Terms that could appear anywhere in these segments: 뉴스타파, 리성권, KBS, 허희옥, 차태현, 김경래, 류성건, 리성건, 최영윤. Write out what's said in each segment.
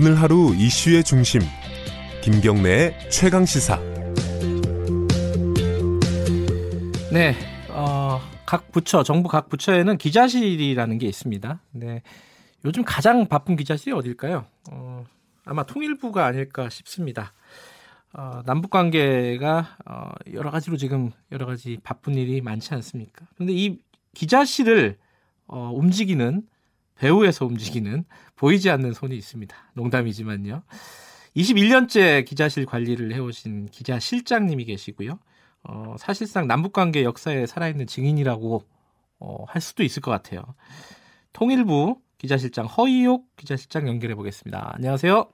오늘 하루 이슈의 중심, 김경래의 최강시사. 네, 각 부처, 정부 각 부처에는 기자실이라는 게 있습니다. 네, 요즘 가장 바쁜 기자실이 어딜까요? 아마 통일부가 아닐까 싶습니다. 남북관계가 여러 가지로 지금 여러 가지 바쁜 일이 많지 않습니까? 그런데 이 기자실을 움직이는, 배후에서 움직이는 보이지 않는 손이 있습니다. 농담이지만요. 21년째 기자실 관리를 해오신 기자실장님이 계시고요. 사실상 남북관계 역사에 살아있는 증인이라고 할 수도 있을 것 같아요. 통일부 기자실장 허희옥 기자실장 연결해 보겠습니다. 안녕하세요.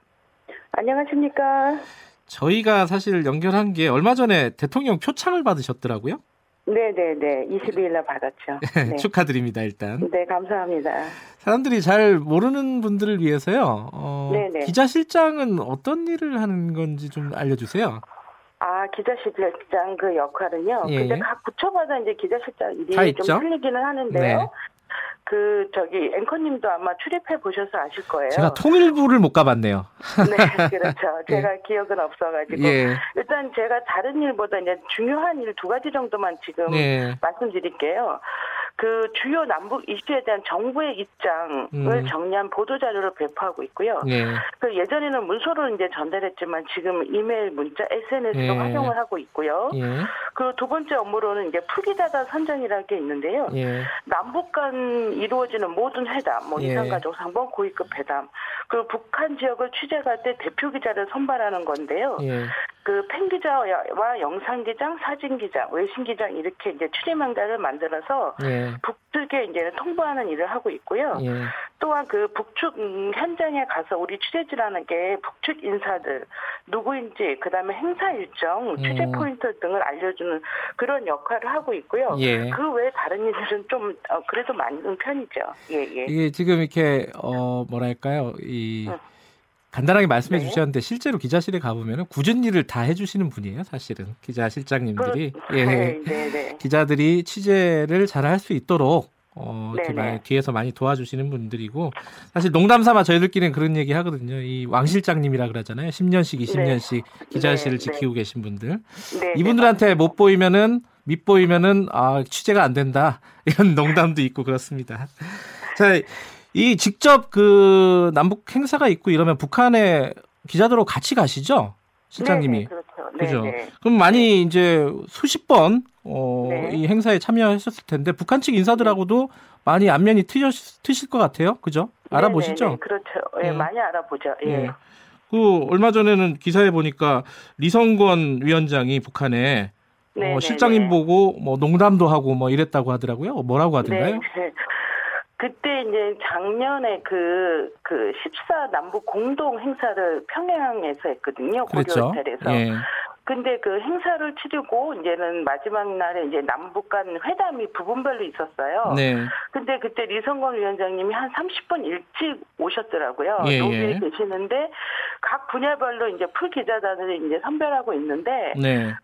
안녕하십니까. 저희가 사실 연결한 게 얼마 전에 대통령 표창을 받으셨더라고요. 네네네. 22일날 받았죠. 네. 축하드립니다. 일단. 네. 감사합니다. 사람들이 잘 모르는 분들을 위해서요. 기자실장은 어떤 일을 하는 건지 좀 알려주세요. 아, 기자실장 그 역할은요. 예. 근데 각 부처마다 이제 기자실장 일이 좀 있죠? 틀리기는 하는데요. 네. 앵커님도 아마 출입해 보셔서 아실 거예요. 제가 통일부를 못 가봤네요. 네, 그렇죠. 제가 기억은 없어가지고. 예. 일단 제가 다른 일보다 이제 중요한 일 두 가지 정도만 지금 말씀드릴게요. 주요 남북 이슈에 대한 정부의 입장을 정리한 보도자료를 배포하고 있고요. 예. 예전에는 문서로 이제 전달했지만 지금 이메일, 문자, SNS도 활용을 하고 있고요. 예. 두 번째 업무로는 이제 풀기자단 선정이라는 게 있는데요. 예. 남북 간 이루어지는 모든 회담, 이산가족 상봉, 고위급 회담, 북한 지역을 취재할 때 대표 기자를 선발하는 건데요. 예. 팬기자와 영상기장, 사진기장, 외신기장 이렇게 이제 출입망단을 만들어서 북측에 이제 통보하는 일을 하고 있고요. 예. 또한 북측 현장에 가서 우리 취재지라는 게 북측 인사들 누구인지 그다음에 행사 일정, 취재 포인트 등을 알려주는 그런 역할을 하고 있고요. 예. 그 외에 다른 일들은 좀 그래도 많은 편이죠. 예. 이게 지금 이렇게 뭐랄까요? 간단하게 말씀해 주셨는데 실제로 기자실에 가보면 굳은 일을 다 해주시는 분이에요. 사실은 기자실장님들이 기자들이 취재를 잘 할 수 있도록 뒤에서 많이 도와주시는 분들이고 사실 농담삼아 저희들끼리는 그런 얘기 하거든요. 이 왕 실장님이라 그러잖아요. 10년씩 20년씩 기자실을 지키고 계신 분들. 이분들한테 못 보이면은 밑보이면은 취재가 안 된다 이런 농담도 있고 그렇습니다. 자. 이 직접 남북 행사가 있고 이러면 북한에 기자들하고 같이 가시죠? 실장님이. 네, 그렇죠. 그죠? 네네. 그럼 많이 이제 수십 번, 이 행사에 참여하셨을 텐데, 북한 측 인사들하고도 많이 안면이 트실 것 같아요? 그죠? 알아보시죠? 네네, 그렇죠. 예, 많이 알아보죠. 예. 네. 얼마 전에는 기사에 보니까 리성권 위원장이 북한에 실장님 보고 농담도 하고 이랬다고 하더라고요. 뭐라고 하던가요? 네. 그때 이제 작년에 14 남북 공동 행사를 평양에서 했거든요. 고려 호텔에서. 예. 근데 행사를 치르고 이제는 마지막 날에 이제 남북 간 회담이 부분별로 있었어요. 네. 근데 그때 리성건 위원장님이 한 30분 일찍 오셨더라고요. 여기 계시는데 각 분야별로 이제 풀 기자단을 이제 선별하고 있는데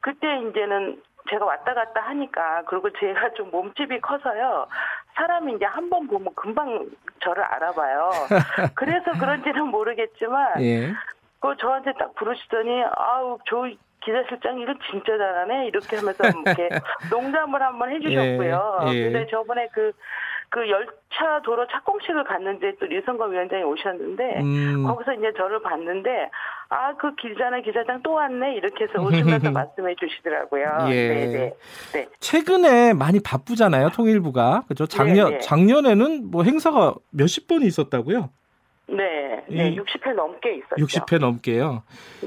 그때 이제는 제가 왔다 갔다 하니까 그리고 제가 좀 몸집이 커서요. 사람이 이제 한 번 보면 금방 저를 알아봐요. 그래서 그런지는 모르겠지만 저한테 딱 부르시더니 아우 저 기자실장 일을 진짜 잘하네 이렇게 하면서 이렇게 농담을 한번 해주셨고요. 근데 저번에 열차 도로 착공식을 갔는데 또 류성건 위원장이 오셨는데 거기서 이제 저를 봤는데 그 기자나 기자장 또 왔네 이렇게 해서 웃으면서 말씀해 주시더라고요. 네. 최근에 많이 바쁘잖아요 통일부가 그죠? 작년에는 행사가 몇십 번이 있었다고요? 네, 60회 넘게 있었죠. 60회 넘게요.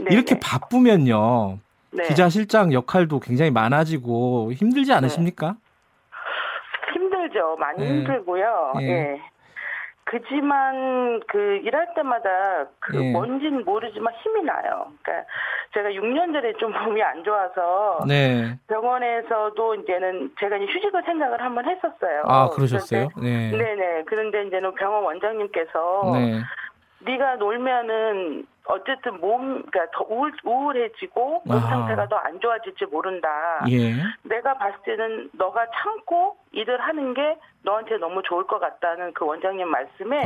이렇게 바쁘면요 기자실장 역할도 굉장히 많아지고 힘들지 않으십니까? 힘들죠. 많이 힘들고요. 그지만 일할 때마다 뭔지는 모르지만 힘이 나요. 그러니까 제가 6년 전에 좀 몸이 안 좋아서 병원에서도 이제는 제가 이제 휴직을 생각을 한번 했었어요. 아, 그러셨어요? 네. 그런데 이제는 병원 원장님께서 네가 놀면은 어쨌든 더 우울해지고 몸 상태가 더 안 좋아질지 모른다. 내가 봤을 때는 너가 참고 일을 하는 게 너한테 너무 좋을 것 같다는 원장님 말씀에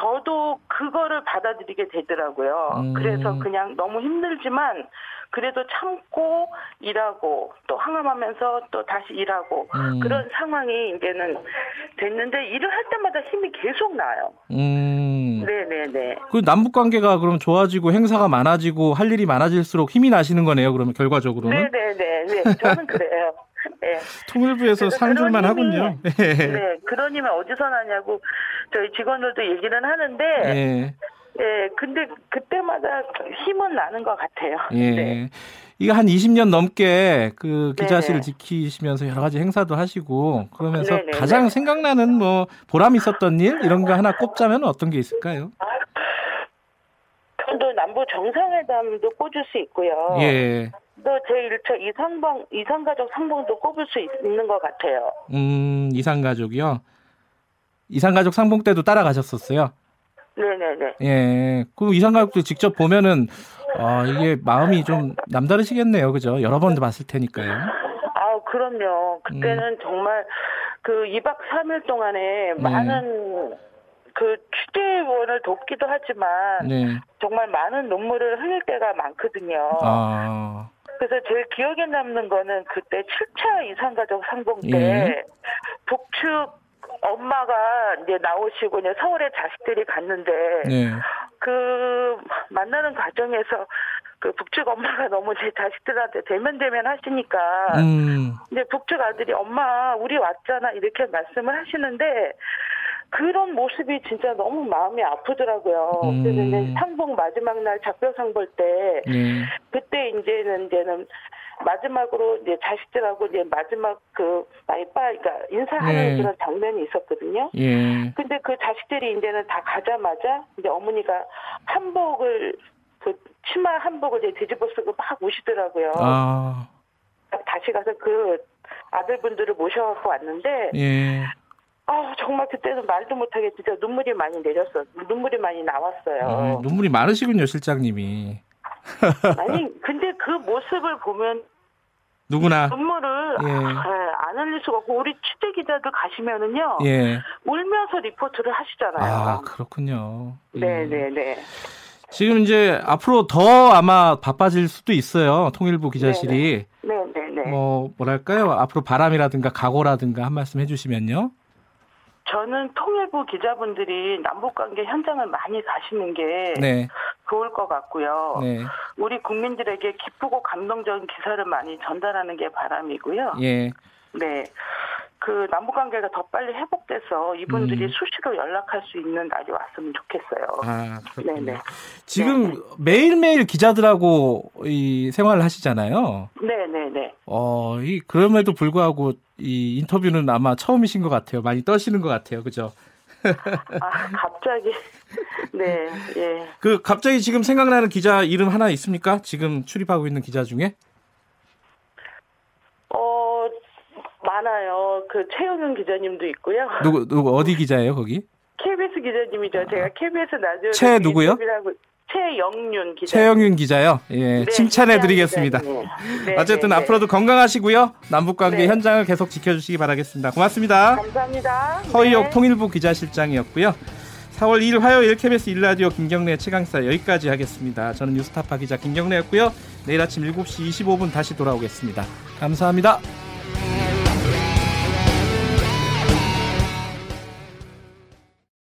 저도 그거를 받아들이게 되더라고요. 그래서 그냥 너무 힘들지만 그래도 참고 일하고 또 항암하면서 또 다시 일하고 그런 상황이 이제는 됐는데 일을 할 때마다 힘이 계속 나요. 네네네. 그 남북 관계가 그럼 좋아지고 행사가 많아지고 할 일이 많아질수록 힘이 나시는 거네요. 그러면 결과적으로는. 네네네. 네. 저는 그래요. 네. 통일부에서 상주만 하군요. 네. 네, 그런 힘이 어디서 나냐고 저희 직원들도 얘기는 하는데, 네. 네, 근데 그때마다 힘은 나는 것 같아요. 예. 네. 이거 한 20년 넘게 그 기자실을 네네. 지키시면서 여러 가지 행사도 하시고 그러면서 네네. 가장 생각나는 뭐 보람 있었던 일 이런 거 하나 꼽자면 어떤 게 있을까요? 또 남북 정상회담도 꼽을 수 있고요. 예. 또 제 1차 이산가족 상봉도 꼽을 수 있는 것 같아요. 이산가족이요? 이산가족 상봉 때도 따라가셨었어요? 네네네. 예. 그 이산가족들 직접 보면은, 이게 마음이 좀 남다르시겠네요. 그죠? 여러 번도 봤을 테니까요. 아우, 그럼요. 그때는 정말 그 2박 3일 동안에 많은 그 취재원을 돕기도 하지만 네. 정말 많은 눈물을 흘릴 때가 많거든요. 아. 그래서 제일 기억에 남는 거는 그때 7차 이산가족 상봉 때 예. 북측 엄마가 이제 나오시고 이제 서울에 자식들이 갔는데 네. 그 만나는 과정에서 그 북측 엄마가 너무 제 자식들한테 대면대면 하시니까 이제 북측 아들이 엄마 우리 왔잖아 이렇게 말씀을 하시는데 그런 모습이 진짜 너무 마음이 아프더라고요. 그래서 이제 상봉 마지막 날 작별상 볼 때 그때 이제는 마지막으로 이제 자식들하고 이제 마지막 그 빠이빠이가 인사하는 네. 그런 장면이 있었거든요. 예. 근데 그 자식들이 이제는 다 가자마자 이제 어머니가 한복을 그 치마 한복을 이제 뒤집어 쓰고 막 우시더라고요. 아. 다시 가서 그 아들분들을 모셔갖고 왔는데. 예. 아 정말 그때는 말도 못하게 진짜 눈물이 많이 나왔어요. 아, 눈물이 많으시군요, 실장님이. 아니 근데 그 모습을 보면 누구나 눈물을 예. 안 흘릴 수가 없고 우리 취재 기자들 가시면은요 예. 울면서 리포트를 하시잖아요. 아 그렇군요. 네네네. 지금 이제 앞으로 더 아마 바빠질 수도 있어요. 통일부 기자실이. 네네네. 뭐랄까요? 앞으로 바람이라든가 각오라든가 한 말씀 해주시면요. 저는 통일부 기자분들이 남북관계 현장을 많이 가시는 게 네. 좋을 것 같고요. 네. 우리 국민들에게 기쁘고 감동적인 기사를 많이 전달하는 게 바람이고요. 예. 네. 그 남북관계가 더 빨리 회복돼서 이분들이 수시로 연락할 수 있는 날이 왔으면 좋겠어요. 아, 네네. 지금 네네. 매일매일 기자들하고 이 생활을 하시잖아요. 네네네. 그럼에도 불구하고 이 인터뷰는 아마 처음이신 것 같아요. 많이 떠시는 것 같아요. 그죠? 아, 갑자기. 네, 예. 그 갑자기 지금 생각나는 기자 이름 하나 있습니까? 지금 출입하고 있는 기자 중에? 많아요. 그 최영윤 기자님도 있고요. 누구 어디 기자예요 거기? KBS 기자님이죠. 제가 KBS 라디오 최 누구요? 최영윤 기자. 최영윤 기자요. 예, 네, 칭찬해드리겠습니다. 네, 어쨌든 네, 앞으로도 네. 건강하시고요. 남북관계 네. 현장을 계속 지켜주시기 바라겠습니다. 고맙습니다. 감사합니다. 허희옥 네. 통일부 기자실장이었고요. 4월 2일 화요일 KBS 1라디오 김경래 최강사 여기까지 하겠습니다. 저는 뉴스타파 기자 김경래였고요. 내일 아침 7시 25분 다시 돌아오겠습니다. 감사합니다.